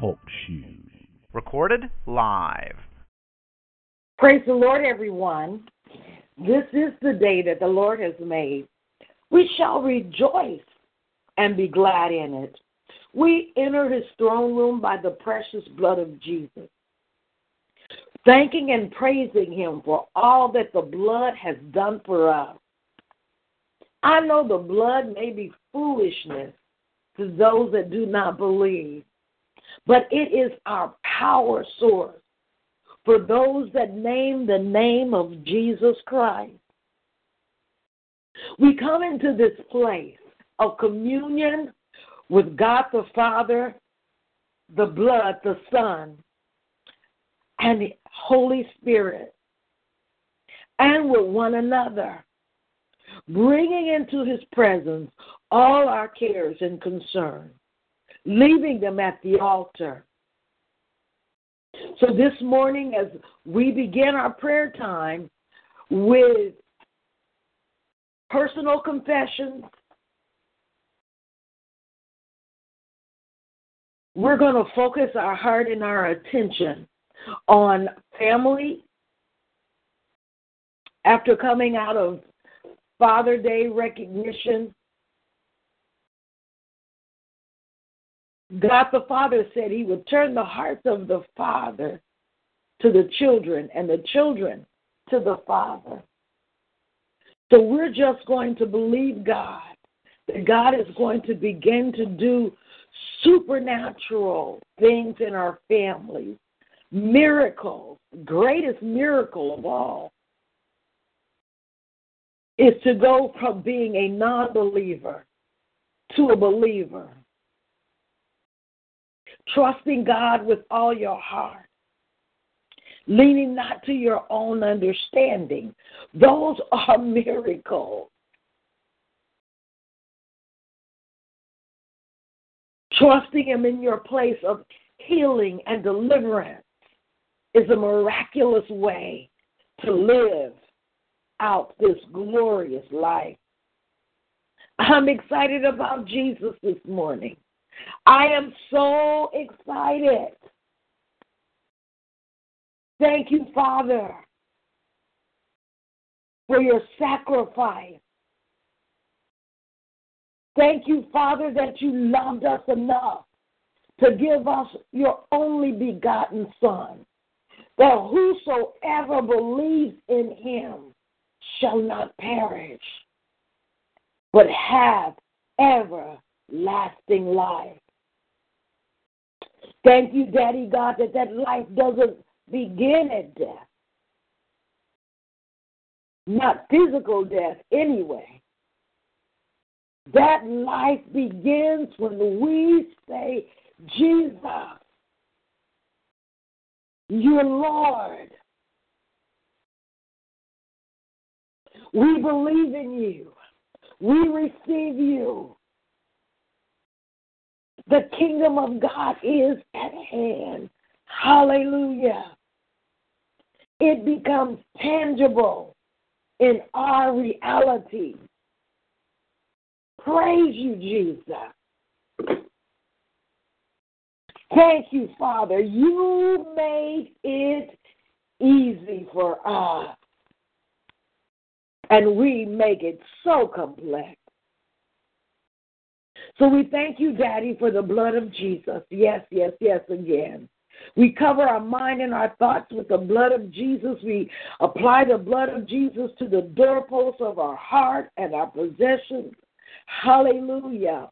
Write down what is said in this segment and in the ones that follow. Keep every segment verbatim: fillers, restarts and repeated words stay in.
Talk shoes. Recorded live. Praise the Lord, everyone. This is the day that the Lord has made. We shall rejoice and be glad in it. We enter his throne room by the precious blood of Jesus, thanking and praising him for all that the blood has done for us. I know the blood may be foolishness to those that do not believe, but it is our power source. For those that name the name of Jesus Christ, we come into this place of communion with God the Father, the blood, the Son, and the Holy Spirit, and with one another, bringing into his presence all our cares and concerns, leaving them at the altar. So this morning, as we begin our prayer time with personal confessions, we're going to focus our heart and our attention on family. After coming out of Father Day recognition, God the Father said he would turn the hearts of the Father to the children and the children to the Father. So we're just going to believe God, that God is going to begin to do supernatural things in our families, miracles. Greatest miracle of all is to go from being a non-believer to a believer. Trusting God with all your heart, leaning not to your own understanding. Those are miracles. Trusting him in your place of healing and deliverance is a miraculous way to live out this glorious life. I'm excited about Jesus this morning. I am so excited. Thank you, Father, for your sacrifice. Thank you, Father, that you loved us enough to give us your only begotten Son, that whosoever believes in him shall not perish, but have everlasting lasting life. Thank you, Daddy God, that that life doesn't begin at death. Not physical death, anyway. That life begins when we say, Jesus, your Lord. We believe in you. We receive you. The kingdom of God is at hand. Hallelujah. It becomes tangible in our reality. Praise you, Jesus. Thank you, Father. You made it easy for us, and we make it so complex. So we thank you, Daddy, for the blood of Jesus. Yes, yes, yes, again. We cover our mind and our thoughts with the blood of Jesus. We apply the blood of Jesus to the doorposts of our heart and our possessions. Hallelujah.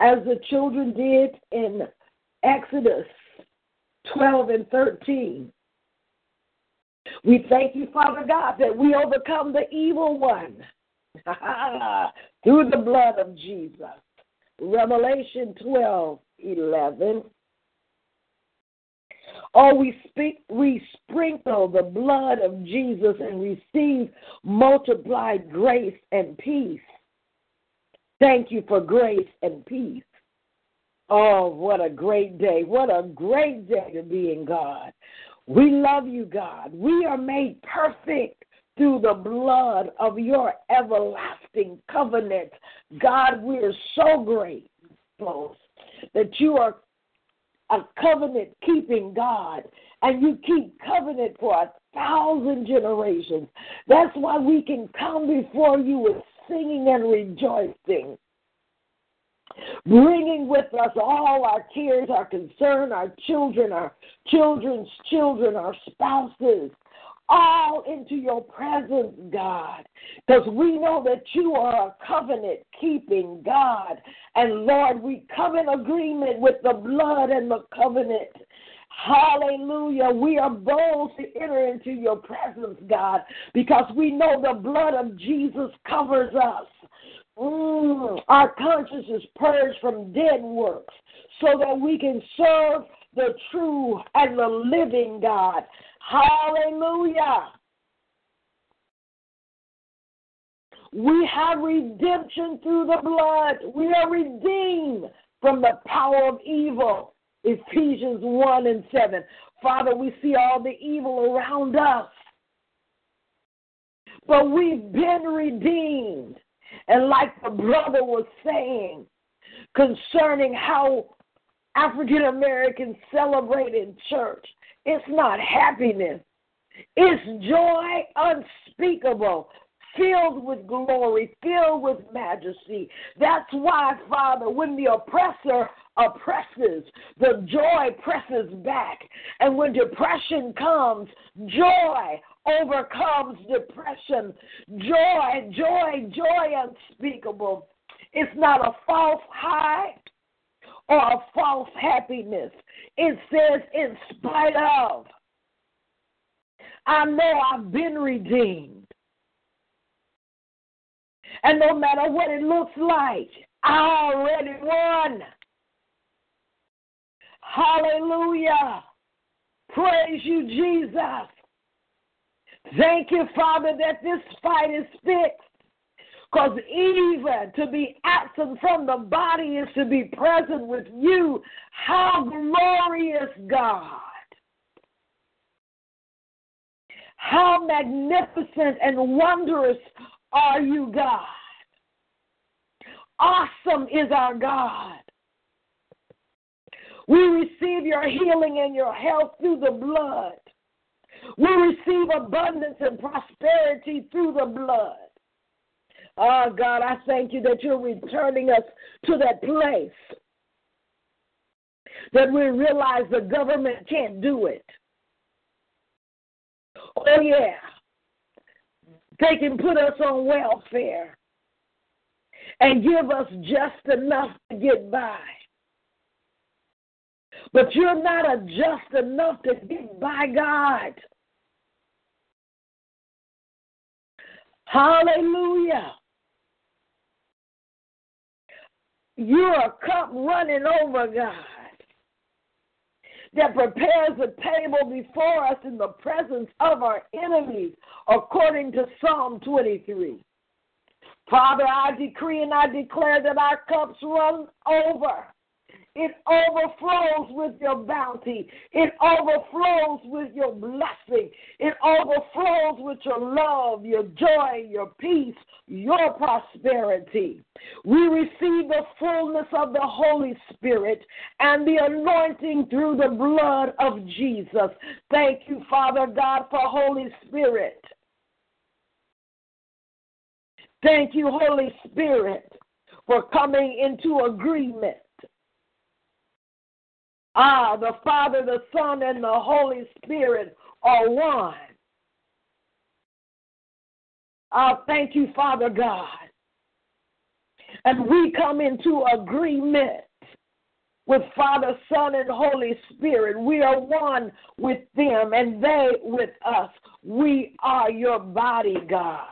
As the children did in Exodus twelve and thirteen. We thank you, Father God, that we overcome the evil one through the blood of Jesus. Revelation twelve eleven. Or we speak, we sprinkle the blood of Jesus and receive multiplied grace and peace. Thank you for grace and peace. Oh, what a great day. What a great day to be in God. We love you, God. We are made perfect through the blood of your everlasting covenant. God, we are so grateful that you are a covenant-keeping God, and you keep covenant for a thousand generations. That's why we can come before you with singing and rejoicing, bringing with us all our cares, our concern, our children, our children's children, our spouses, all into your presence, God, because we know that you are a covenant-keeping God. And, Lord, we come in agreement with the blood and the covenant. Hallelujah. We are bold to enter into your presence, God, because we know the blood of Jesus covers us. Mm, our conscience is purged from dead works so that we can serve the true and the living God. Hallelujah. We have redemption through the blood. We are redeemed from the power of evil. Ephesians one and seven. Father, we see all the evil around us, but we've been redeemed. And like the brother was saying concerning how African Americans celebrate in church, it's not happiness. It's joy unspeakable, filled with glory, filled with majesty. That's why, Father, when the oppressor oppresses, the joy presses back. And when depression comes, joy overcomes depression. Joy, joy, joy unspeakable. It's not a false high or a false happiness. It says, in spite of, I know I've been redeemed. And no matter what it looks like, I already won. Hallelujah. Praise you, Jesus. Thank you, Father, that this fight is fixed. Because even to be absent from the body is to be present with you. How glorious, God. How magnificent and wondrous are you, God. Awesome is our God. We receive your healing and your health through the blood. We receive abundance and prosperity through the blood. Oh, God, I thank you that you're returning us to that place that we realize the government can't do it. Oh, yeah. They can put us on welfare and give us just enough to get by. But you're not a just enough to get by, God. Hallelujah. You're a cup running over, God, that prepares a table before us in the presence of our enemies, according to Psalm twenty-three. Father, I decree and I declare that our cups run over. It overflows with your bounty. It overflows with your blessing. It overflows with your love, your joy, your peace, your prosperity. We receive the fullness of the Holy Spirit and the anointing through the blood of Jesus. Thank you, Father God, for Holy Spirit. Thank you, Holy Spirit, for coming into agreement. Ah, the Father, the Son, and the Holy Spirit are one. Ah, thank you, Father God. And we come into agreement with Father, Son, and Holy Spirit. We are one with them, and they with us. We are your body, God.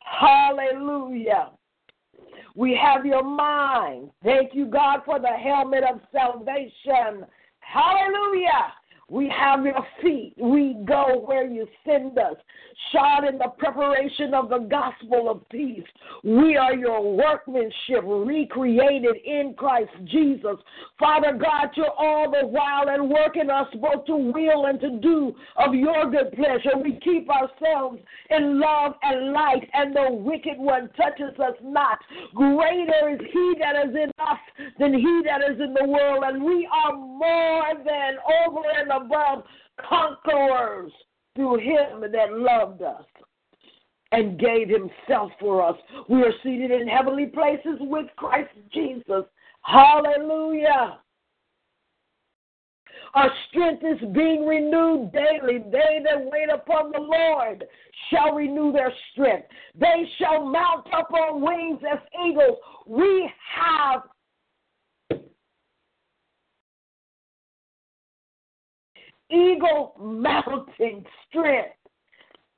Hallelujah. We have your mind. Thank you, God, for the helmet of salvation. Hallelujah. We have your feet. We go where you send us. Shod in the preparation of the gospel of peace. We are your workmanship, recreated in Christ Jesus. Father God, you're all the while at work in us both to will and to do of your good pleasure. We keep ourselves in love and light, and the wicked one touches us not. Greater is he that is in us than he that is in the world, and we are more than over and above conquerors through him that loved us and gave himself for us. We are seated in heavenly places with Christ Jesus. Hallelujah. Our strength is being renewed daily. They that wait upon the Lord shall renew their strength. They shall mount up on wings as eagles. We have eagle mounting strength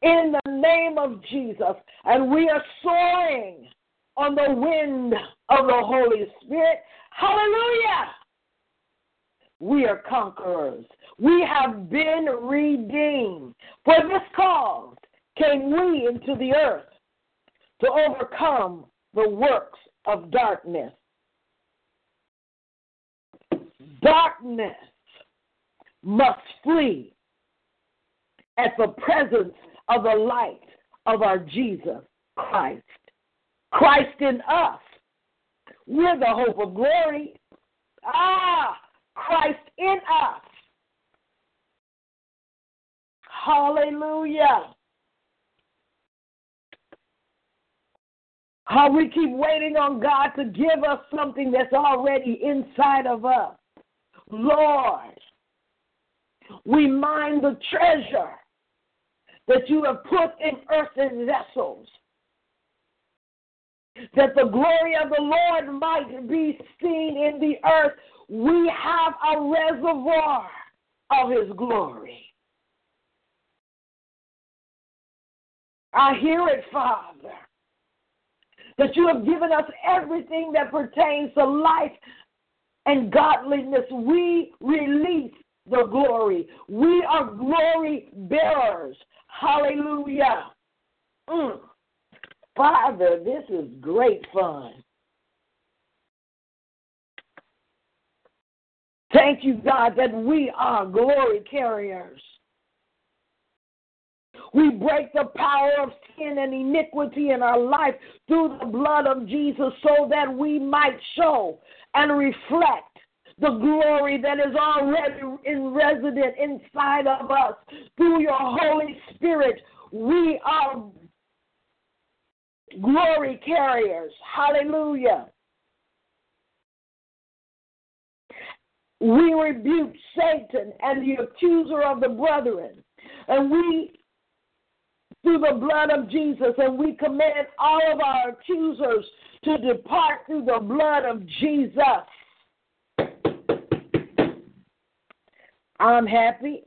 in the name of Jesus. And we are soaring on the wind of the Holy Spirit. Hallelujah! We are conquerors. We have been redeemed. For this cause came we into the earth, to overcome the works of darkness. Darkness must flee at the presence of the light of our Jesus Christ. Christ in us, we're the hope of glory. Ah, Christ in us. Hallelujah. How we keep waiting on God to give us something that's already inside of us. Lord, we mine the treasure that you have put in earthen vessels, that the glory of the Lord might be seen in the earth. We have a reservoir of his glory. I hear it, Father, that you have given us everything that pertains to life and godliness. We release the glory. We are glory bearers. Hallelujah. Mm. Father, this is great fun. Thank you, God, that we are glory carriers. We break the power of sin and iniquity in our life through the blood of Jesus, so that we might show and reflect the glory that is already in resident inside of us. Through your Holy Spirit, we are glory carriers. Hallelujah. We rebuke Satan and the accuser of the brethren, and we, through the blood of Jesus, and we command all of our accusers to depart through the blood of Jesus. I'm happy.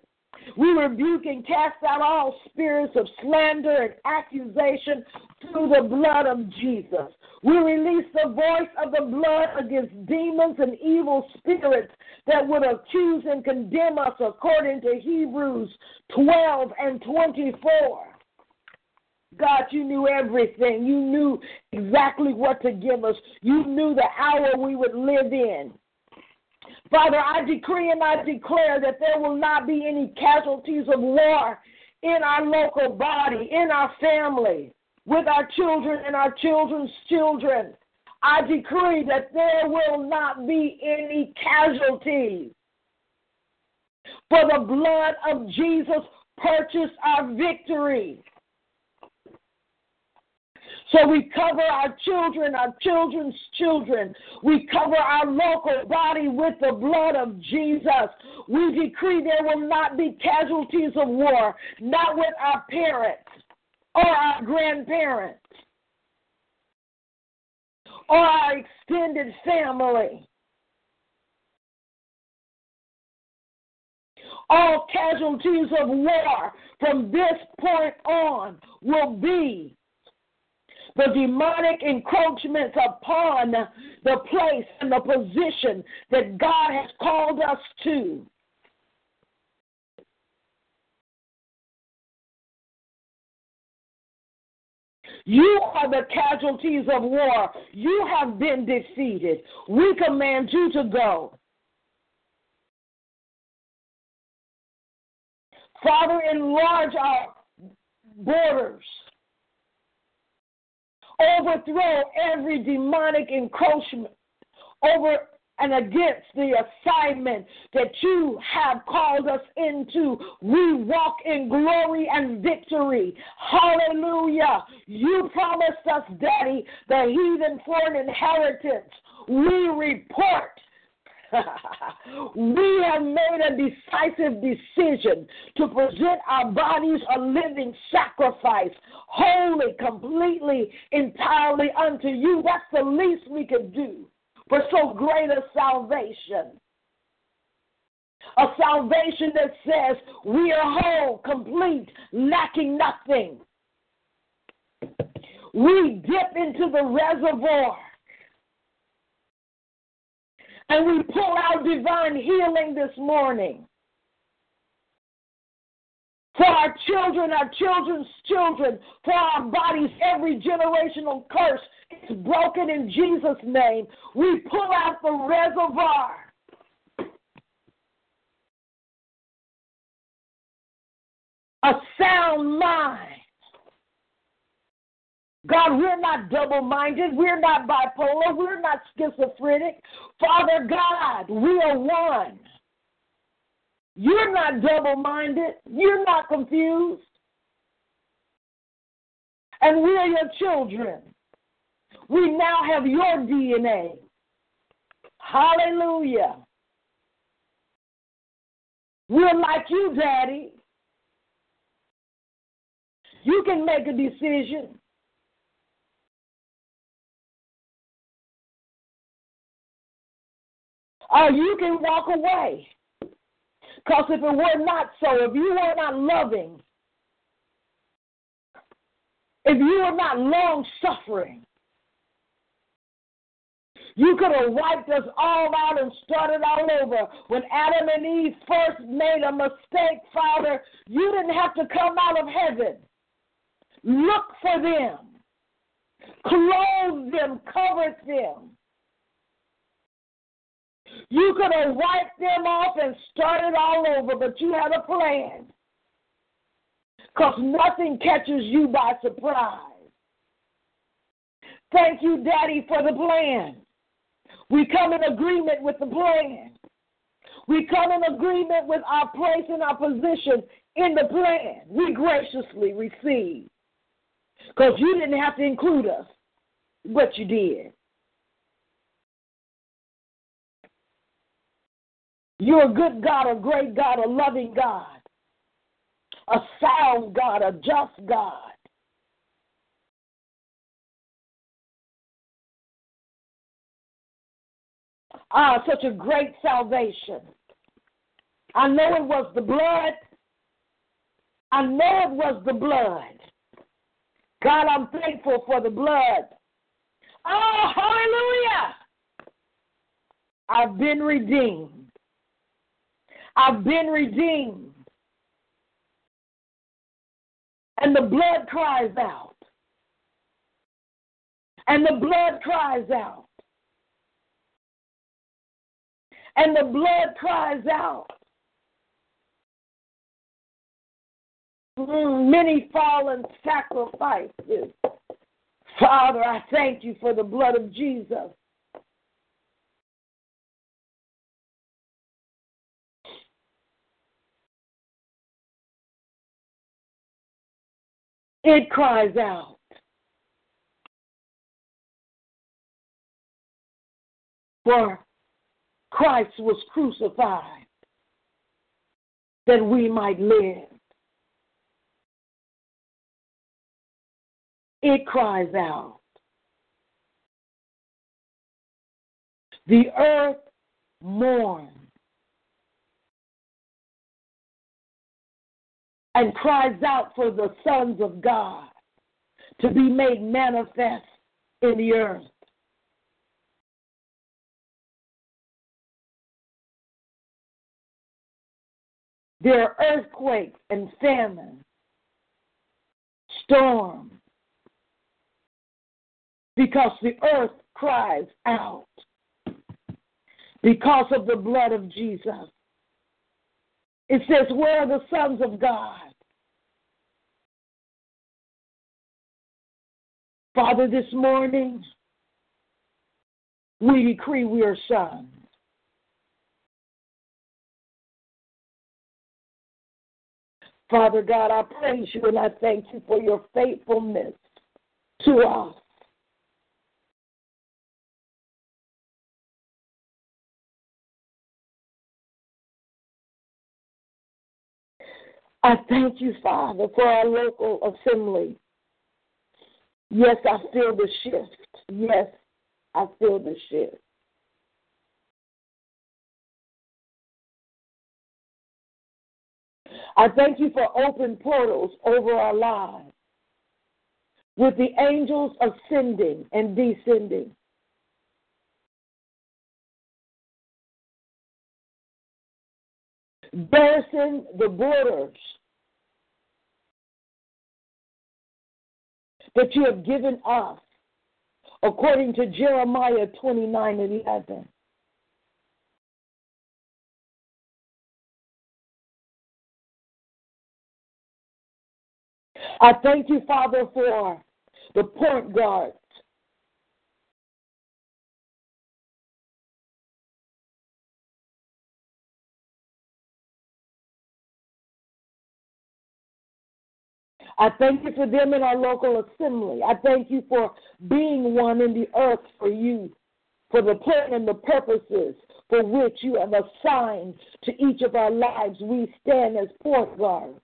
We rebuke and cast out all spirits of slander and accusation through the blood of Jesus. We release the voice of the blood against demons and evil spirits that would accuse and condemn us, according to Hebrews twelve and twenty-four. God, you knew everything. You knew exactly what to give us. You knew the hour we would live in. Father, I decree and I declare that there will not be any casualties of war in our local body, in our family, with our children and our children's children. I decree that there will not be any casualties. For the blood of Jesus purchased our victory. So we cover our children, our children's children. We cover our local body with the blood of Jesus. We decree there will not be casualties of war, not with our parents or our grandparents or our extended family. All casualties of war from this point on will be the demonic encroachments upon the place and the position that God has called us to. You are the casualties of war. You have been defeated. We command you to go. Father, enlarge our borders. Overthrow every demonic encroachment over and against the assignment that you have called us into. We walk in glory and victory. Hallelujah. You promised us, Daddy, the heathen for an inheritance. We report. We have made a decisive decision to present our bodies a living sacrifice, wholly, completely, entirely unto you. That's the least we can do for so great a salvation. A salvation that says we are whole, complete, lacking nothing. We dip into the reservoir and we pull out divine healing this morning. For our children, our children's children, for our bodies, every generational curse is broken in Jesus' name. We pull out the reservoir. A sound mind. God, we're not double-minded. We're not bipolar. We're not schizophrenic. Father God, we are one. You're not double-minded. You're not confused. And we are your children. We now have your D N A. Hallelujah. We're like you, Daddy. You can make a decision. Or you can walk away. Because if it were not so, if you were not loving, if you were not long-suffering, you could have wiped us all out and started all over. When Adam and Eve first made a mistake, Father, you didn't have to come out of heaven. Look for them. Clothe them. Cover them. You could have wiped them off and started all over, but you had a plan. Because nothing catches you by surprise. Thank you, Daddy, for the plan. We come in agreement with the plan. We come in agreement with our place and our position in the plan. We graciously receive. Because you didn't have to include us, but you did. You're a good God, a great God, a loving God, a sound God, a just God. Ah, such a great salvation. I know it was the blood. I know it was the blood. God, I'm thankful for the blood. Oh, hallelujah. I've been redeemed. I've been redeemed. And the blood cries out. And the blood cries out. And the blood cries out. Many fallen sacrifices. Father, I thank you for the blood of Jesus. It cries out. For Christ was crucified that we might live. It cries out. The earth mourns and cries out for the sons of God to be made manifest in the earth. There are earthquakes and famine, storms, because the earth cries out because of the blood of Jesus. It says, where are the sons of God? Father, this morning, we decree we are sons. Father God, I praise you and I thank you for your faithfulness to us. I thank you, Father, for our local assembly. Yes, I feel the shift. Yes, I feel the shift. I thank you for open portals over our lives with the angels ascending and descending. Garrison the borders that you have given us according to Jeremiah twenty-nine and eleven. I thank you, Father, for the point guards I thank you for them in our local assembly. I thank you for being one in the earth for you, for the plan and the purposes for which you have assigned to each of our lives. We stand as point guards.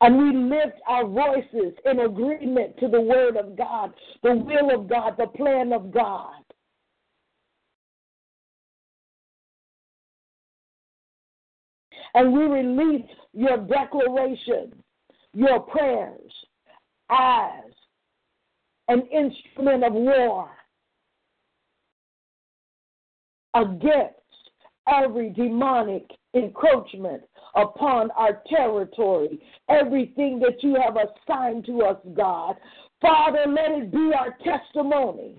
And we lift our voices in agreement to the word of God, the will of God, the plan of God. And we release your declaration, your prayers, as an instrument of war against every demonic encroachment upon our territory, everything that you have assigned to us, God. Father, let it be our testimony.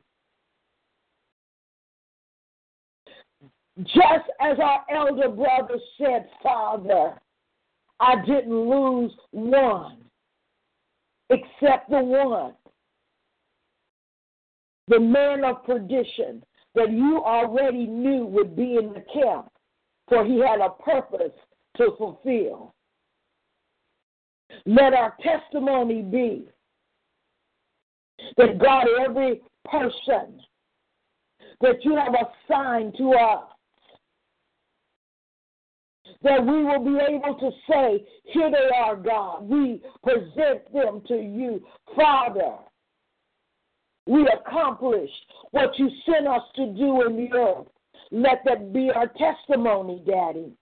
Just as our elder brother said, Father, I didn't lose one except the one, the man of perdition that you already knew would be in the camp, for he had a purpose to fulfill. Let our testimony be that, God, every person that you have assigned to us, that we will be able to say, here they are, God. We present them to you. Father, we accomplished what you sent us to do in the earth. Let that be our testimony, Daddy.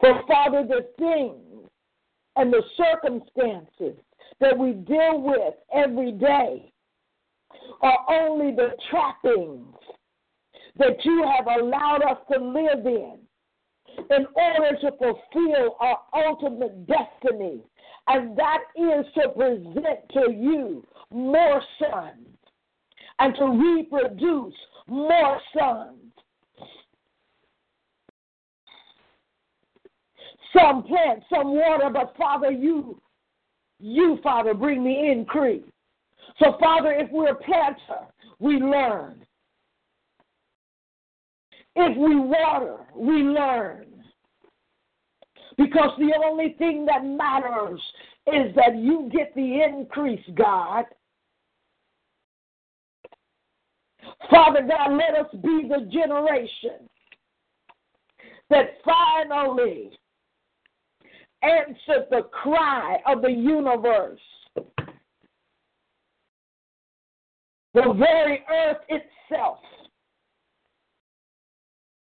For, Father, the things and the circumstances that we deal with every day are only the trappings that you have allowed us to live in, in order to fulfill our ultimate destiny, and that is to present to you more sons and to reproduce more sons. Some plant, some water, but Father, you, you, Father, bring the increase. So, Father, if we're a planter, we learn. If we water, we learn. Because the only thing that matters is that you get the increase, God. Father God, let us be the generation that finally answered the cry of the universe. The very earth itself.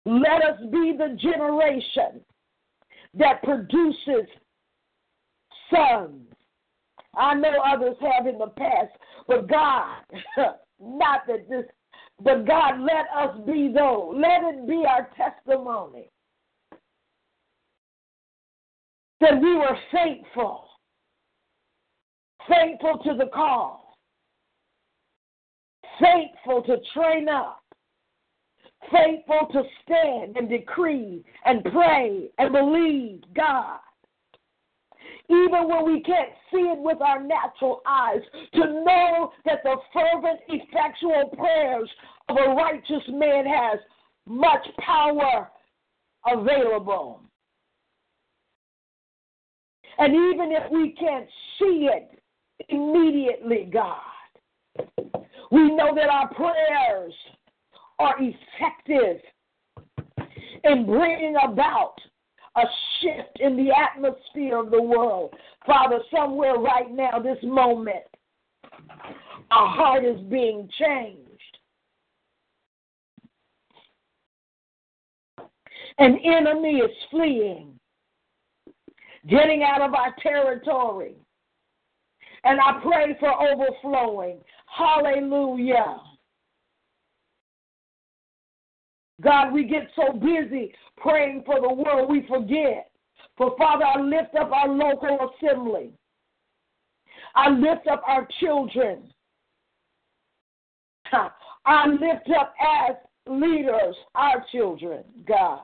Let us be the generation that produces sons. I know others have in the past, but God, not that this, but God, let us be those. Let it be our testimony that we were faithful, faithful to the call, faithful to train up, faithful to stand and decree and pray and believe God. Even when we can't see it with our natural eyes, to know that the fervent, effectual prayers of a righteous man has much power available. And even if we can't see it immediately, God, we know that our prayers are effective in bringing about a shift in the atmosphere of the world. Father, somewhere right now, this moment, our heart is being changed. An enemy is fleeing, getting out of our territory. And I pray for overflowing. Hallelujah. God, we get so busy praying for the world, we forget. But, Father, I lift up our local assembly. I lift up our children. I lift up as leaders our children, God.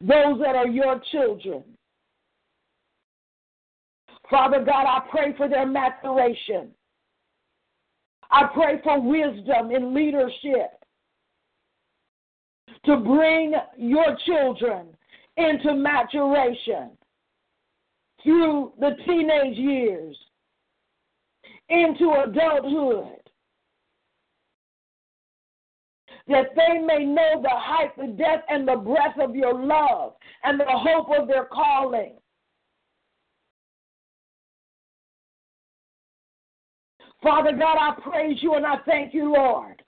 Those that are your children. Father God, I pray for their maturation. I pray for wisdom in leadership to bring your children into maturation through the teenage years, into adulthood, that they may know the height, the depth, and the breadth of your love and the hope of their calling. Father God, I praise you and I thank you, Lord.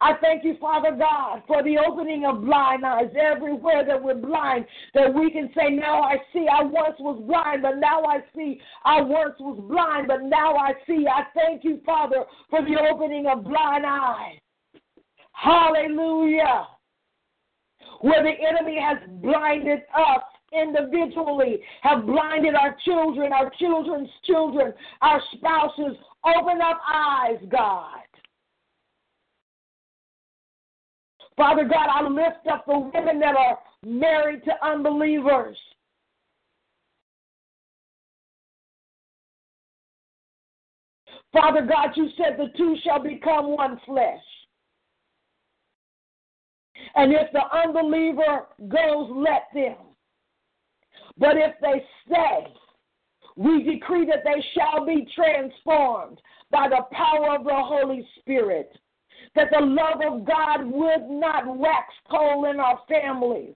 I thank you, Father God, for the opening of blind eyes everywhere that we're blind, that we can say, now I see. I once was blind, but now I see. I once was blind, but now I see. I thank you, Father, for the opening of blind eyes. Hallelujah. Where the enemy has blinded us individually, have blinded our children, our children's children, our spouses. Open up eyes, God. Father God, I lift up the women that are married to unbelievers. Father God, you said the two shall become one flesh. And if the unbeliever goes, let them. But if they stay, we decree that they shall be transformed by the power of the Holy Spirit, that the love of God would not wax cold in our families.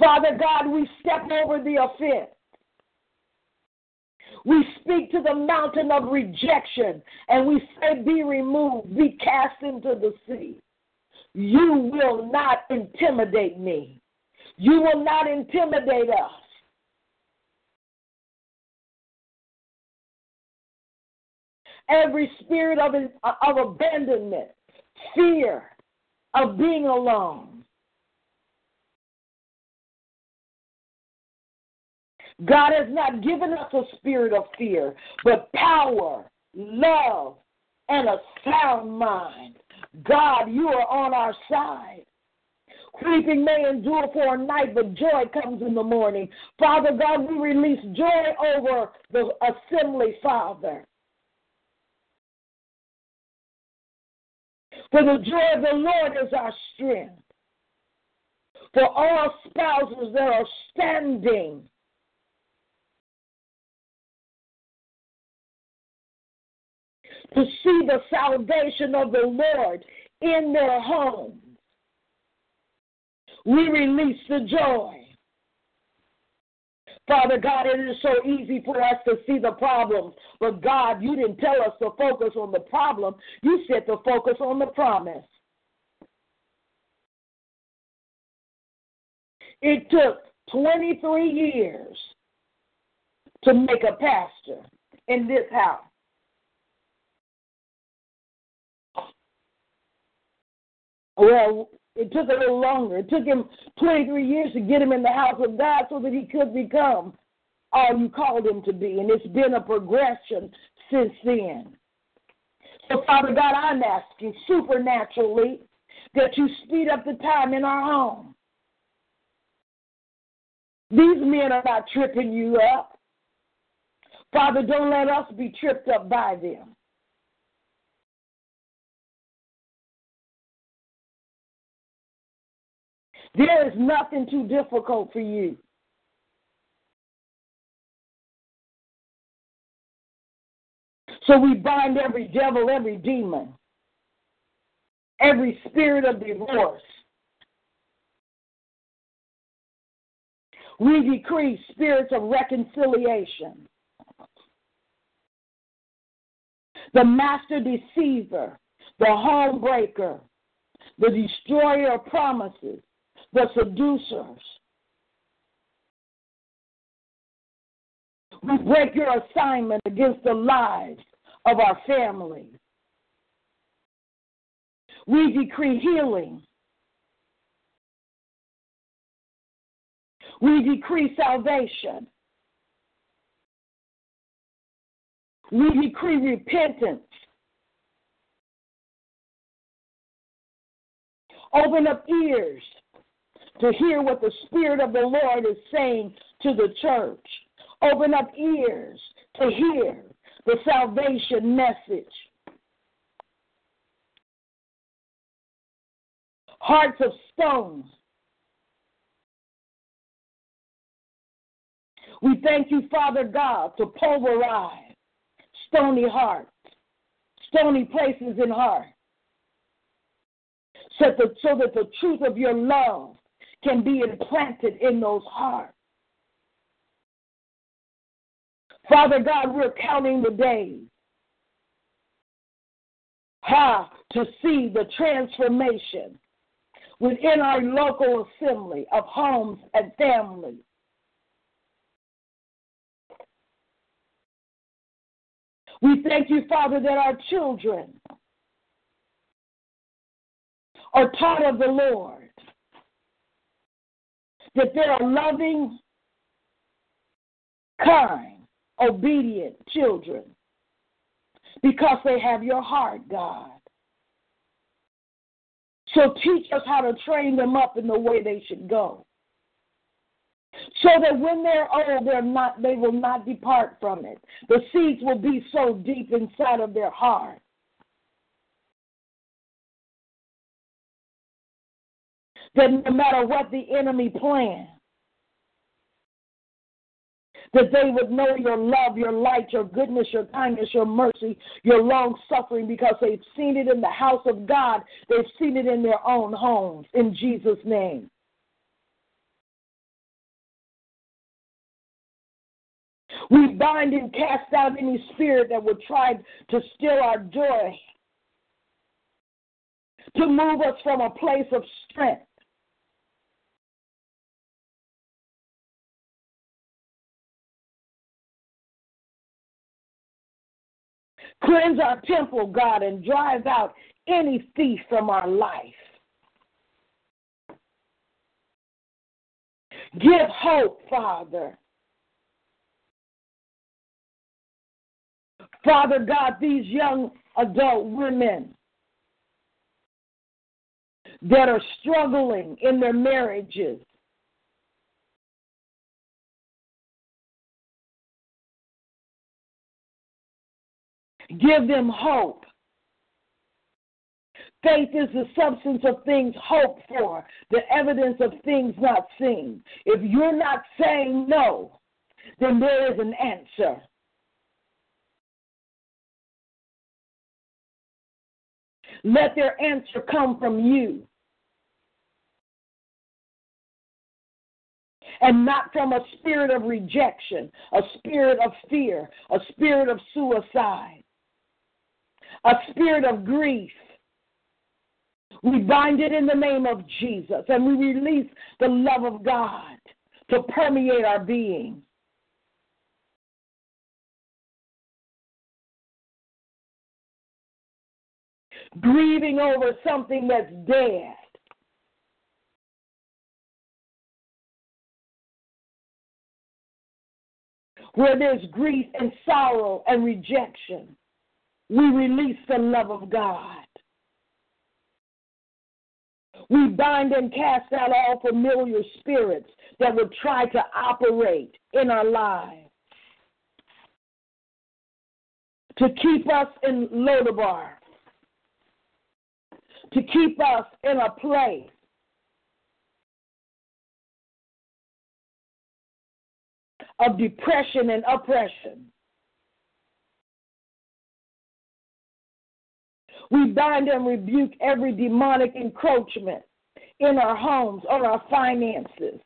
Father God, we step over the offense. We speak to the mountain of rejection, and we say, be removed, be cast into the sea. You will not intimidate me. You will not intimidate us. Every spirit of, of abandonment, fear of being alone. God has not given us a spirit of fear, but power, love, and a sound mind. God, you are on our side. Weeping may endure for a night, but joy comes in the morning. Father God, we release joy over the assembly, Father. For the joy of the Lord is our strength. For all spouses that are standing, to see the salvation of the Lord in their home. We release the joy. Father God, it is so easy for us to see the problems, but God, you didn't tell us to focus on the problem. You said to focus on the promise. It took twenty-three years to make a pastor in this house. Well, it took a little longer. It took him twenty-three years to get him in the house of God so that he could become all you called him to be. And it's been a progression since then. So, Father God, I'm asking supernaturally that you speed up the time in our home. These men are not tripping you up. Father, don't let us be tripped up by them. There is nothing too difficult for you. So we bind every devil, every demon, every spirit of divorce. We decree spirits of reconciliation. The master deceiver, the home breaker, the destroyer of promises, the seducers. We break your assignment against the lives of our family. We decree healing. We decree salvation. We decree repentance. Open up ears to hear what the Spirit of the Lord is saying to the church. Open up ears to hear the salvation message. Hearts of stone. We thank you, Father God, to pulverize stony hearts, stony places in heart, so that, so that the truth of your love can be implanted in those hearts. Father God, we're counting the days ha, to see the transformation within our local assembly of homes and families. We thank you, Father, that our children are taught of the Lord, that they are loving, kind, obedient children, because they have your heart, God. So teach us how to train them up in the way they should go, so that when they're old, they're not, they will not depart from it. The seeds will be so deep inside of their heart. That no matter what the enemy plans, that they would know your love, your light, your goodness, your kindness, your mercy, your long-suffering, because they've seen it in the house of God. They've seen it in their own homes, in Jesus' name. We bind and cast out any spirit that would try to steal our joy, to move us from a place of strength. Cleanse our temple, God, and drive out any thief from our life. Give hope, Father. Father God, these young adult women that are struggling in their marriages, give them hope. Faith is the substance of things hoped for, the evidence of things not seen. If you're not saying no, then there is an answer. Let their answer come from you and not from a spirit of rejection, a spirit of fear, a spirit of suicide, a spirit of grief. We bind it in the name of Jesus, and we release the love of God to permeate our being. Grieving over something that's dead. Where there's grief and sorrow and rejection, we release the love of God. We bind and cast out all familiar spirits that would try to operate in our lives to keep us in Lodabar, to keep us in a place of depression and oppression. We bind and rebuke every demonic encroachment in our homes, on our finances.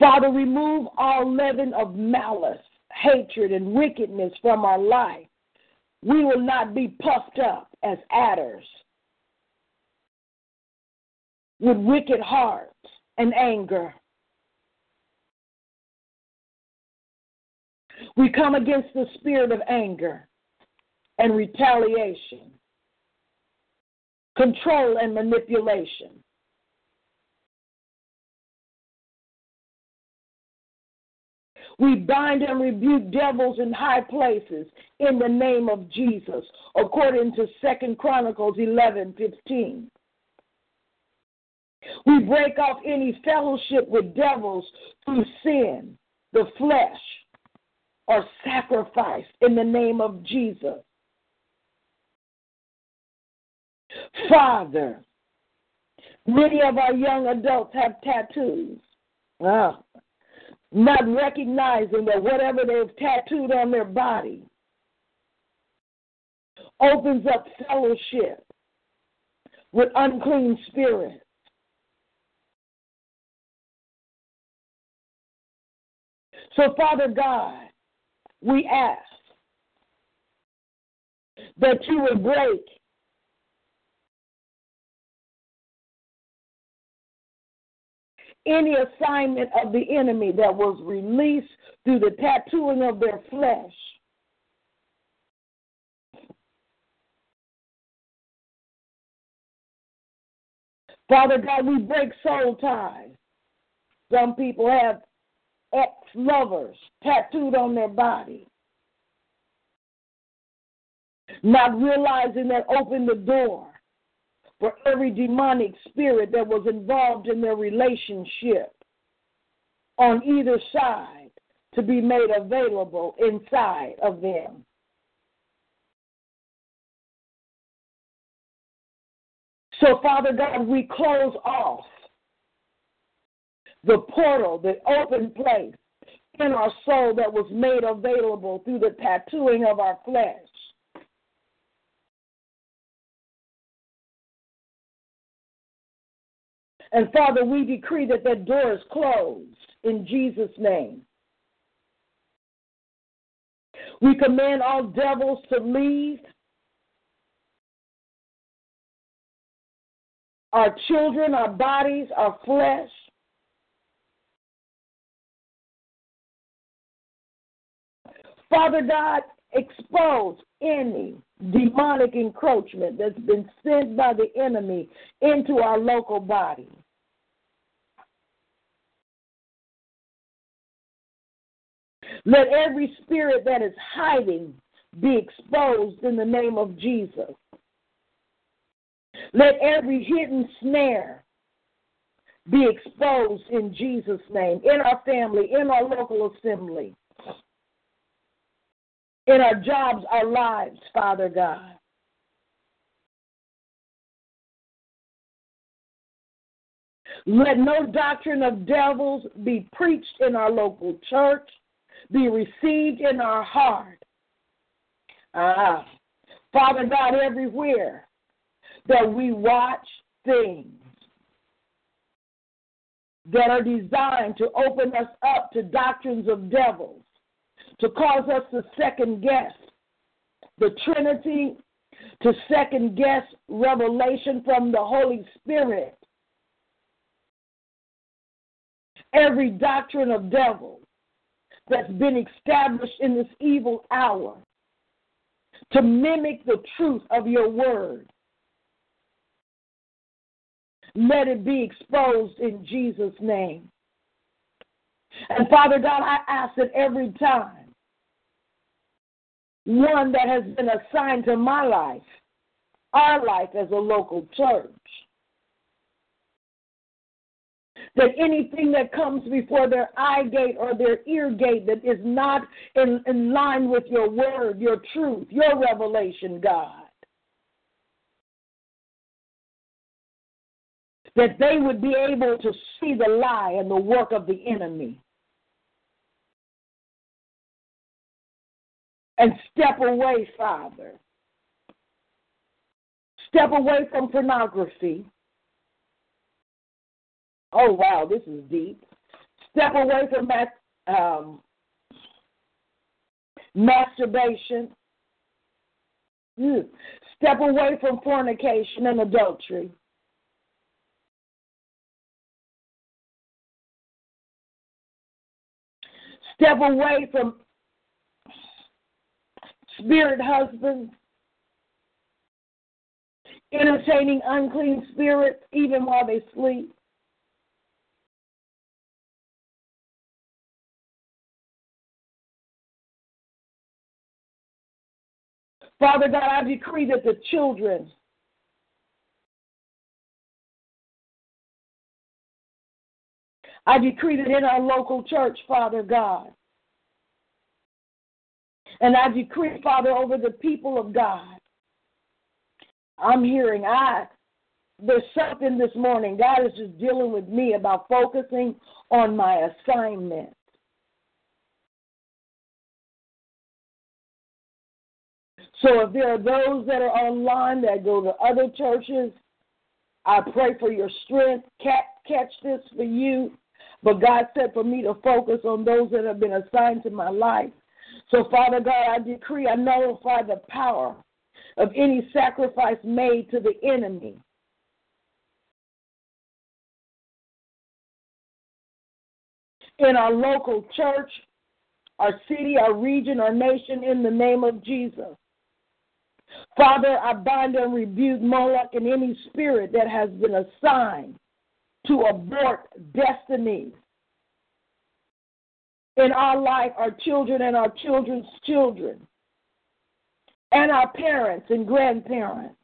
Father, remove all leaven of malice, hatred, and wickedness from our life. We will not be puffed up as adders with wicked hearts and anger. We come against the spirit of anger and retaliation, control and manipulation. We bind and rebuke devils in high places in the name of Jesus, according to Second Chronicles eleven fifteen. We break off any fellowship with devils through sin, the flesh, or sacrifice in the name of Jesus. Father, many of our young adults have tattoos. Wow. Not recognizing that whatever they've tattooed on their body opens up fellowship with unclean spirits. So, Father God, we ask that you would break any assignment of the enemy that was released through the tattooing of their flesh. Father God, we break soul ties. Some people have ex-lovers tattooed on their body, not realizing that opened the door for every demonic spirit that was involved in their relationship on either side to be made available inside of them. So, Father God, we close off the portal, the open place in our soul that was made available through the tattooing of our flesh. And Father, we decree that that door is closed in Jesus' name. We command all devils to leave our children, our bodies, our flesh. Father God, expose any demonic encroachment that's been sent by the enemy into our local body. Let every spirit that is hiding be exposed in the name of Jesus. Let every hidden snare be exposed in Jesus' name, in our family, in our local assembly, in our jobs, our lives, Father God. Let no doctrine of devils be preached in our local church, be received in our heart. Ah, Father God, everywhere that we watch things that are designed to open us up to doctrines of devils, to cause us to second guess the Trinity to second-guess revelation from the Holy Spirit, every doctrine of devil that's been established in this evil hour to mimic the truth of your word. Let it be exposed in Jesus' name. And Father God, I ask that every time one that has been assigned to my life, our life as a local church, that anything that comes before their eye gate or their ear gate that is not in, in line with your word, your truth, your revelation, God, that they would be able to see the lie and the work of the enemy and step away, Father. Step away from pornography. Oh, wow, this is deep. Step away from that um, masturbation. Mm. Step away from fornication and adultery. Step away from spirit husbands, entertaining unclean spirits even while they sleep. Father God, I decree that the children I decree that in our local church, Father God. And I decree, Father, over the people of God. I'm hearing, I, there's something this morning. God is just dealing with me about focusing on my assignment. So if there are those that are online that go to other churches, I pray for your strength. Catch this for you. But God said for me to focus on those that have been assigned to my life. So, Father God, I decree, I nullify the power of any sacrifice made to the enemy. In our local church, our city, our region, our nation, in the name of Jesus. Father, I bind and rebuke Moloch and any spirit that has been assigned to abort destiny in our life, our children and our children's children, and our parents and grandparents.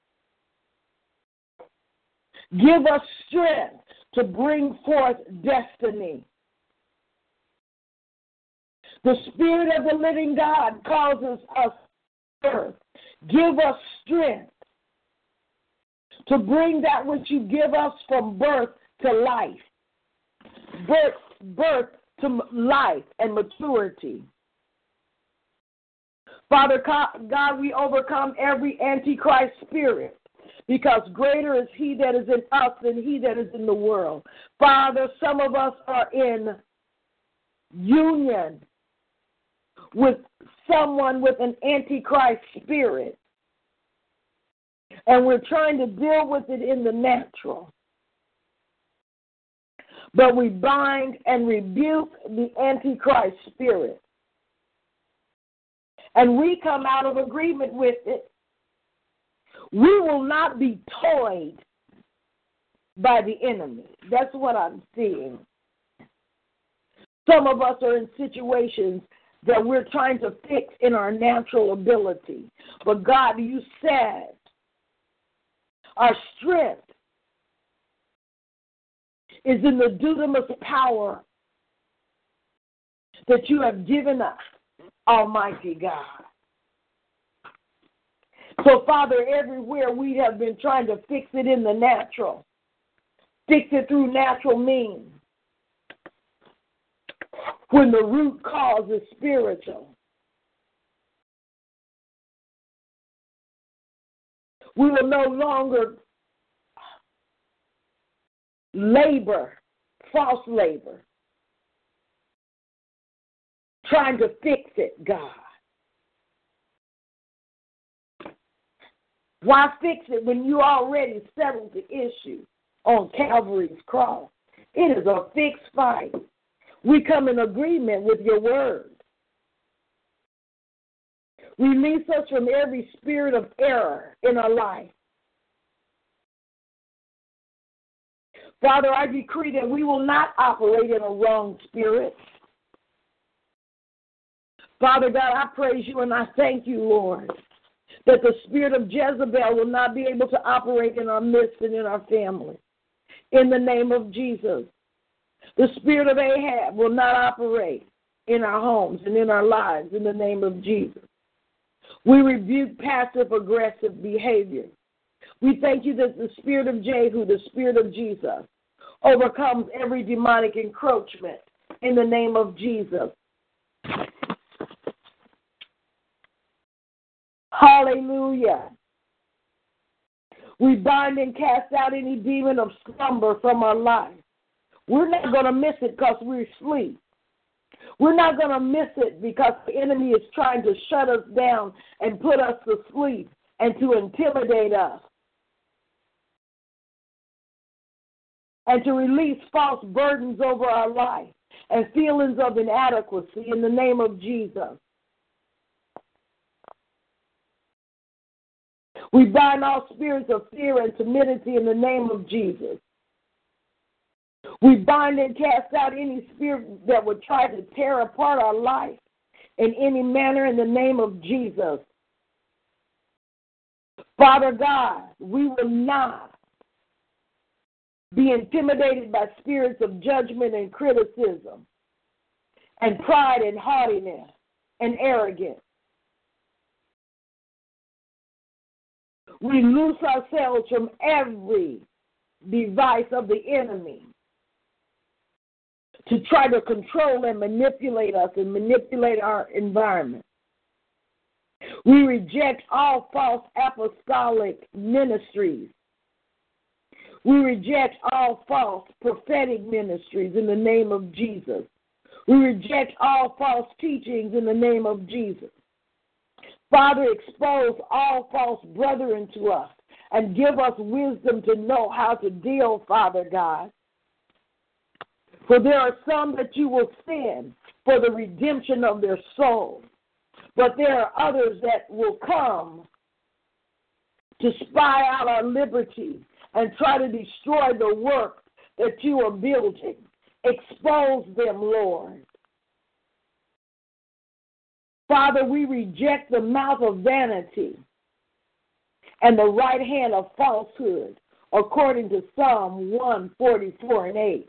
Give us strength to bring forth destiny. The Spirit of the living God causes us earth. Give us strength to bring that which you give us from birth to life, birth, birth to life and maturity. Father God, we overcome every antichrist spirit because greater is he that is in us than he that is in the world. Father, some of us are in union with someone with an antichrist spirit, and we're trying to deal with it in the natural. But we bind and rebuke the antichrist spirit. And we come out of agreement with it. We will not be toyed by the enemy. That's what I'm seeing. Some of us are in situations that we're trying to fix in our natural ability. But God, you said our strength is in the dunamis power that you have given us, Almighty God. So, Father, everywhere we have been trying to fix it in the natural, fix it through natural means, when the root cause is spiritual, we will no longer labor, false labor, trying to fix it, God. Why fix it when you already settled the issue on Calvary's cross? It is a fixed fight. We come in agreement with your word. Release us from every spirit of error in our life. Father, I decree that we will not operate in a wrong spirit. Father God, I praise you and I thank you, Lord, that the spirit of Jezebel will not be able to operate in our midst and in our family. In the name of Jesus, the spirit of Ahab will not operate in our homes and in our lives. In the name of Jesus, we rebuke passive-aggressive behavior. We thank you that the spirit of Jehu, the spirit of Jesus, overcomes every demonic encroachment in the name of Jesus. Hallelujah. We bind and cast out any demon of slumber from our life. We're not going to miss it because we're asleep. We're not going to miss it because the enemy is trying to shut us down and put us to sleep and to intimidate us and to release false burdens over our life and feelings of inadequacy in the name of Jesus. We bind all spirits of fear and timidity in the name of Jesus. We bind and cast out any spirit that would try to tear apart our life in any manner in the name of Jesus. Father God, we will not be intimidated by spirits of judgment and criticism and pride and haughtiness and arrogance. We loose ourselves from every device of the enemy to try to control and manipulate us and manipulate our environment. We reject all false apostolic ministries. We reject all false prophetic ministries in the name of Jesus. We reject all false teachings in the name of Jesus. Father, expose all false brethren to us and give us wisdom to know how to deal, Father God. For there are some that you will send for the redemption of their soul, but there are others that will come to spy out our liberty and try to destroy the work that you are building. Expose them, Lord. Father, we reject the mouth of vanity and the right hand of falsehood, according to Psalm one forty-four and eight.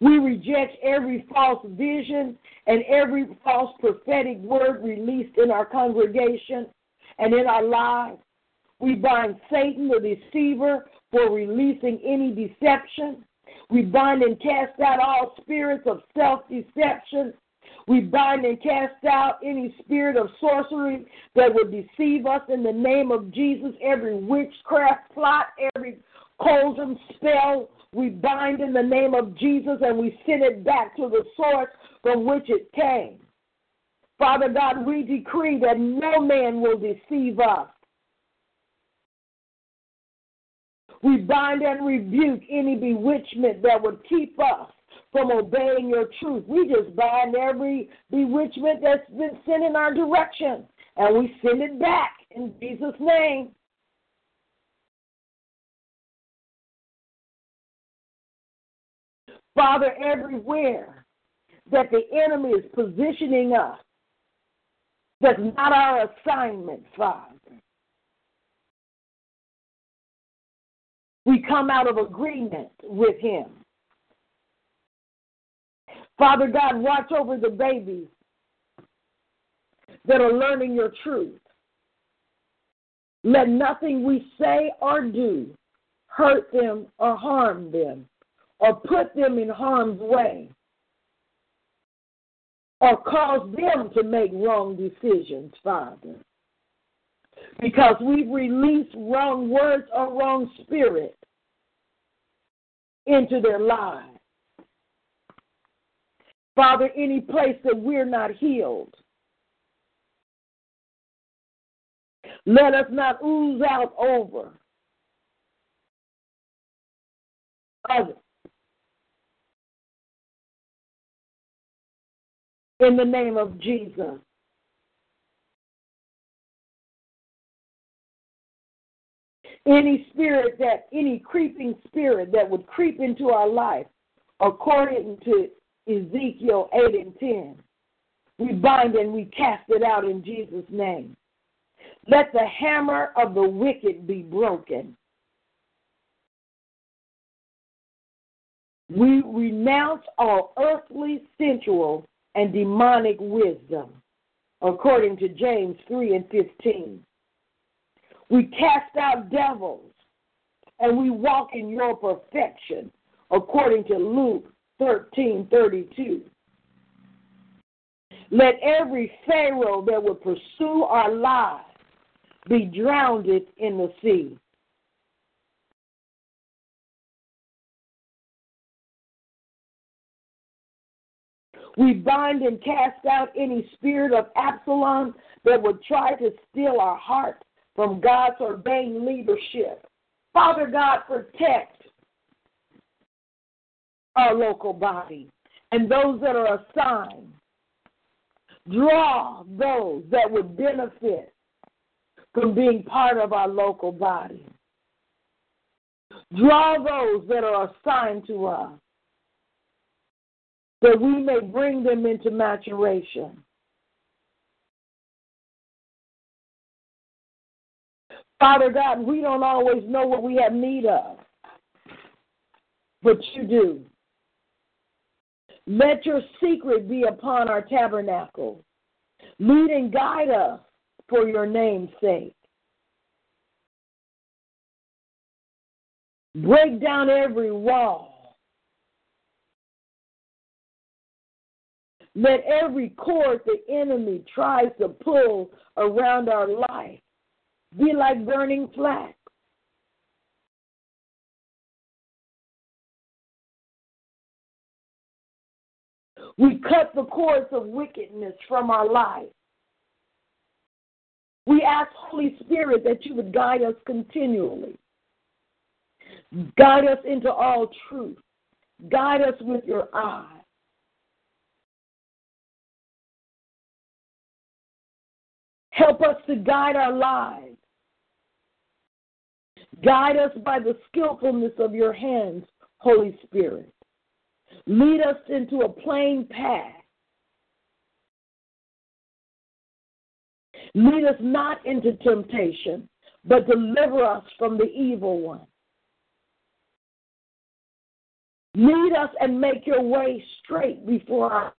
We reject every false vision and every false prophetic word released in our congregation and in our lives. We bind Satan, the deceiver, for releasing any deception. We bind and cast out all spirits of self-deception. We bind and cast out any spirit of sorcery that would deceive us in the name of Jesus. Every witchcraft plot, every cauldron spell, we bind in the name of Jesus and we send it back to the source from which it came. Father God, we decree that no man will deceive us. We bind and rebuke any bewitchment that would keep us from obeying your truth. We just bind every bewitchment that's been sent in our direction, and we send it back in Jesus' name. Father, everywhere that the enemy is positioning us, that's not our assignment, Father, we come out of agreement with him. Father God, watch over the babies that are learning your truth. Let nothing we say or do hurt them or harm them or put them in harm's way or cause them to make wrong decisions, Father, because we've released wrong words or wrong spirit into their lives. Father, any place that we're not healed. Let us not ooze out over others. In the name of Jesus. Any spirit that, any creeping spirit that would creep into our life, according to Ezekiel eight and ten, we bind and we cast it out in Jesus' name. Let the hammer of the wicked be broken. We renounce all earthly, sensual, and demonic wisdom, according to James three and fifteen. We cast out devils, and we walk in your perfection, according to Luke thirteen thirty-two. Let every Pharaoh that would pursue our lives be drowned in the sea. We bind and cast out any spirit of Absalom that would try to steal our heart from God's ordained leadership. Father God, protect our local body and those that are assigned. Draw those that would benefit from being part of our local body. Draw those that are assigned to us, that we may bring them into maturation. Father God, we don't always know what we have need of, but you do. Let your secret be upon our tabernacle. Lead and guide us for your name's sake. Break down every wall. Let every cord the enemy tries to pull around our life be like burning flax. We cut the cords of wickedness from our life. We ask, Holy Spirit, that you would guide us continually. Guide us into all truth. Guide us with your eyes. Help us to guide our lives. Guide us by the skillfulness of your hands, Holy Spirit. Lead us into a plain path. Lead us not into temptation, but deliver us from the evil one. Lead us and make your way straight before our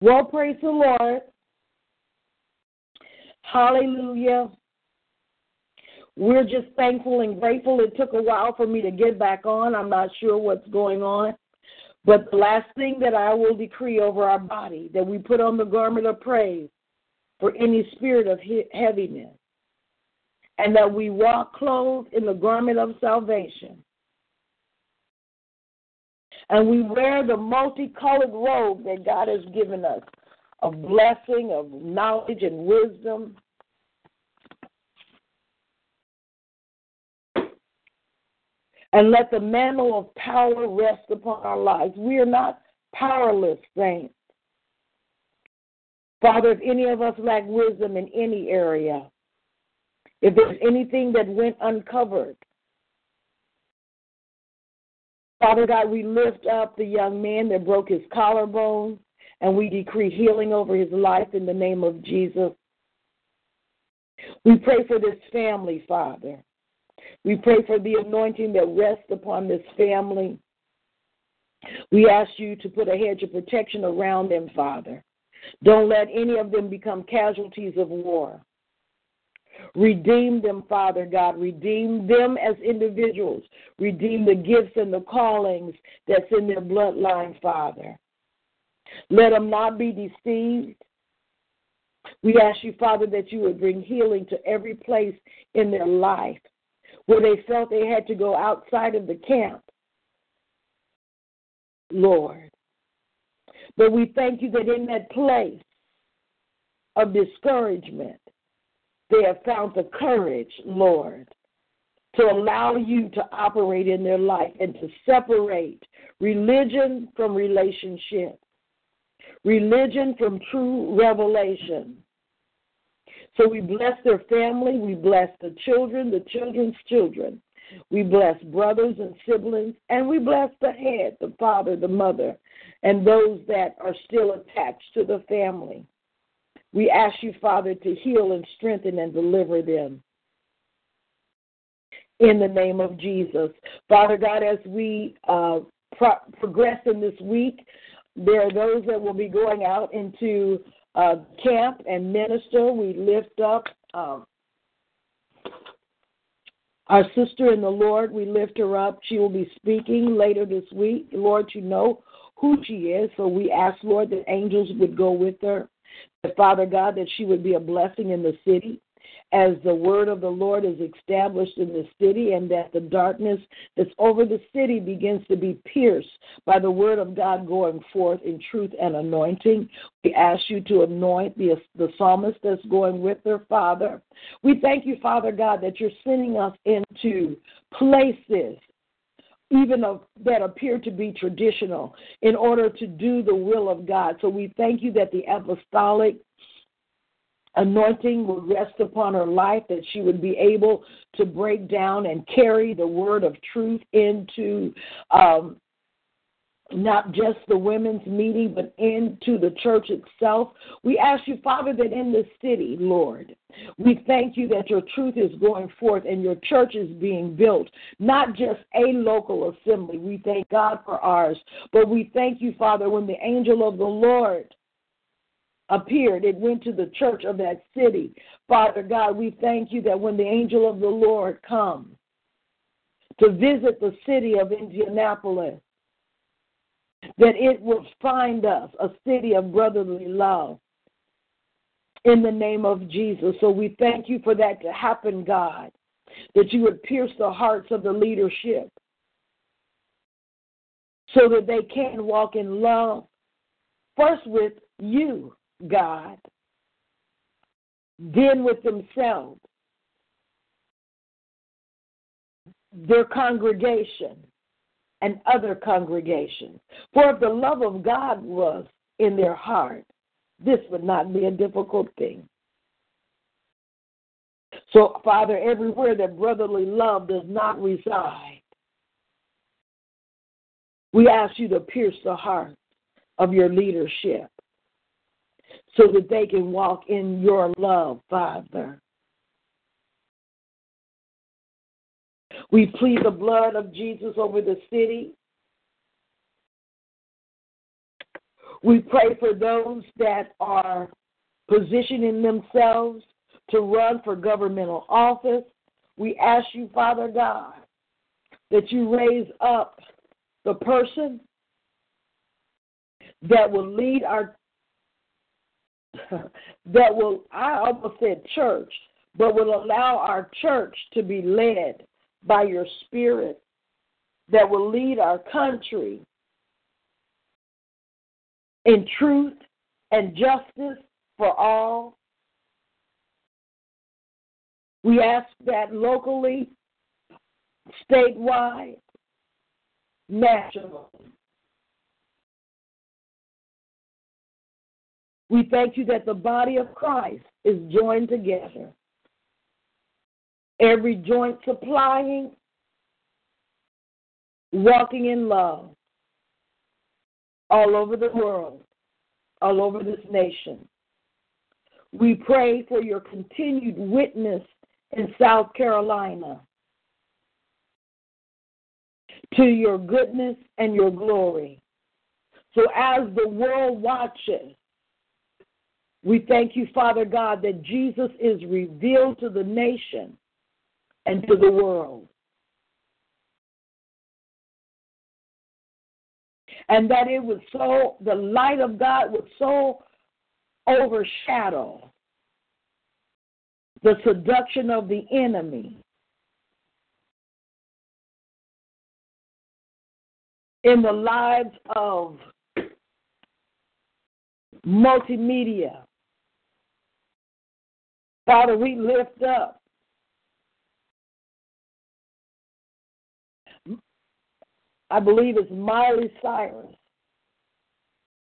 Well, praise the Lord. Hallelujah. We're just thankful and grateful. It took a while for me to get back on. I'm not sure what's going on. But the last thing that I will decree over our body, that we put on the garment of praise for any spirit of heaviness, and that we walk clothed in the garment of salvation. And we wear the multicolored robe that God has given us, of blessing, of knowledge and wisdom. And let the mantle of power rest upon our lives. We are not powerless, saints. Father, if any of us lack wisdom in any area, if there's anything that went uncovered, Father God, we lift up the young man that broke his collarbone, and we decree healing over his life in the name of Jesus. We pray for this family, Father. We pray for the anointing that rests upon this family. We ask you to put a hedge of protection around them, Father. Don't let any of them become casualties of war. Redeem them, Father God. Redeem them as individuals. Redeem the gifts and the callings that's in their bloodline, Father. Let them not be deceived. We ask you, Father, that you would bring healing to every place in their life where they felt they had to go outside of the camp, Lord. But we thank you that in that place of discouragement, they have found the courage, Lord, to allow you to operate in their life and to separate religion from relationship, religion from true revelation. So we bless their family. We bless the children, the children's children. We bless brothers and siblings, and we bless the head, the father, the mother, and those that are still attached to the family. We ask you, Father, to heal and strengthen and deliver them in the name of Jesus. Father God, as we uh, pro- progress in this week, there are those that will be going out into uh, camp and minister. We lift up um, our sister in the Lord. We lift her up. She will be speaking later this week. Lord, you know who she is, so we ask, Lord, that angels would go with her. Father God, that she would be a blessing in the city as the word of the Lord is established in the city, and that the darkness that's over the city begins to be pierced by the word of God going forth in truth and anointing. We ask you to anoint the, the psalmist that's going with her, Father. We thank you, Father God, that you're sending us into places even of, that appear to be traditional, in order to do the will of God. So we thank you that the apostolic anointing will rest upon her life, that she would be able to break down and carry the word of truth into um, not just the women's meeting, but into the church itself. We ask you, Father, that in this city, Lord, we thank you that your truth is going forth and your church is being built, not just a local assembly. We thank God for ours, but we thank you, Father, when the angel of the Lord appeared, it went to the church of that city. Father God, we thank you that when the angel of the Lord comes to visit the city of Indianapolis, that it will find us a city of brotherly love in the name of Jesus. So we thank you for that to happen, God, that you would pierce the hearts of the leadership so that they can walk in love, first with you, God, then with themselves, their congregation, and other congregations. For if the love of God was in their heart, this would not be a difficult thing. So, Father, everywhere that brotherly love does not reside, we ask you to pierce the heart of your leadership so that they can walk in your love, Father. We plead the blood of Jesus over the city. We pray for those that are positioning themselves to run for governmental office. We ask you, Father God, that you raise up the person that will lead our, that will, I almost said church, but will allow our church to be led by your Spirit, that will lead our country in truth and justice for all. We ask that locally, statewide, nationally. We thank you that the body of Christ is joined together, every joint supplying, walking in love all over the world, all over this nation. We pray for your continued witness in South Carolina to your goodness and your glory. So as the world watches, we thank you, Father God, that Jesus is revealed to the nation and to the world, and that it would so, the light of God would so overshadow the seduction of the enemy in the lives of multimedia. Father, we lift up I believe it's Miley Cyrus.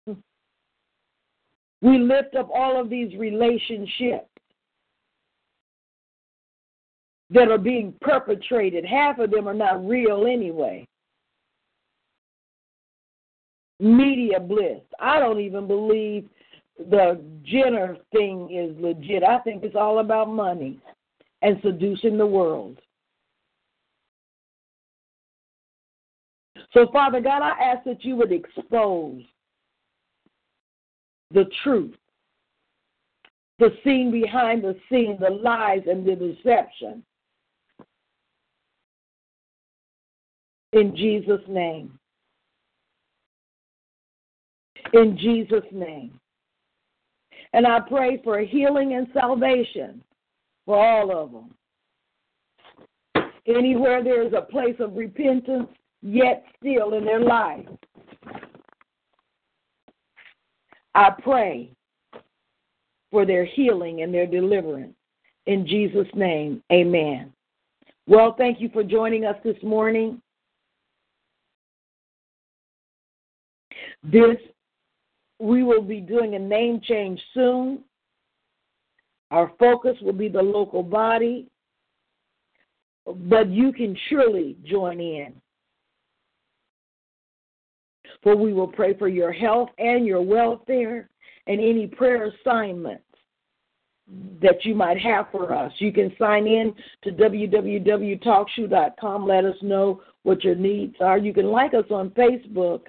We lift up all of these relationships that are being perpetrated. Half of them are not real anyway. Media bliss. I don't even believe the Jenner thing is legit. I think it's all about money and seducing the world. So, Father God, I ask that you would expose the truth, the scene behind the scene, the lies and the deception. In Jesus' name. In Jesus' name. And I pray for healing and salvation for all of them. Anywhere there is a place of repentance, yet still in their life, I pray for their healing and their deliverance. In Jesus' name, amen. Well, thank you for joining us this morning. This, we will be doing a name change soon. Our focus will be the local body, but you can surely join in. For we will pray for your health and your welfare, and any prayer assignments that you might have for us. You can sign in to w w w dot talk shoe dot com. Let us know what your needs are. You can like us on Facebook,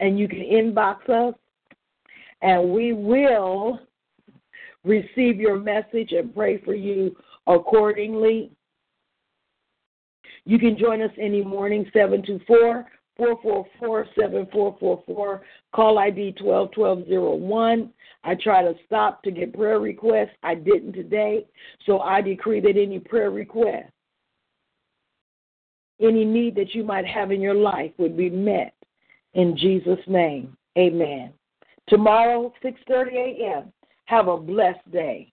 and you can inbox us, and we will receive your message and pray for you accordingly. You can join us any morning, seven two four, four four four, seven four four four, call I D one two one two zero one. I try to stop to get prayer requests. I didn't today, so I decree that any prayer request, any need that you might have in your life would be met in Jesus' name. Amen. Tomorrow, six thirty a.m., have a blessed day.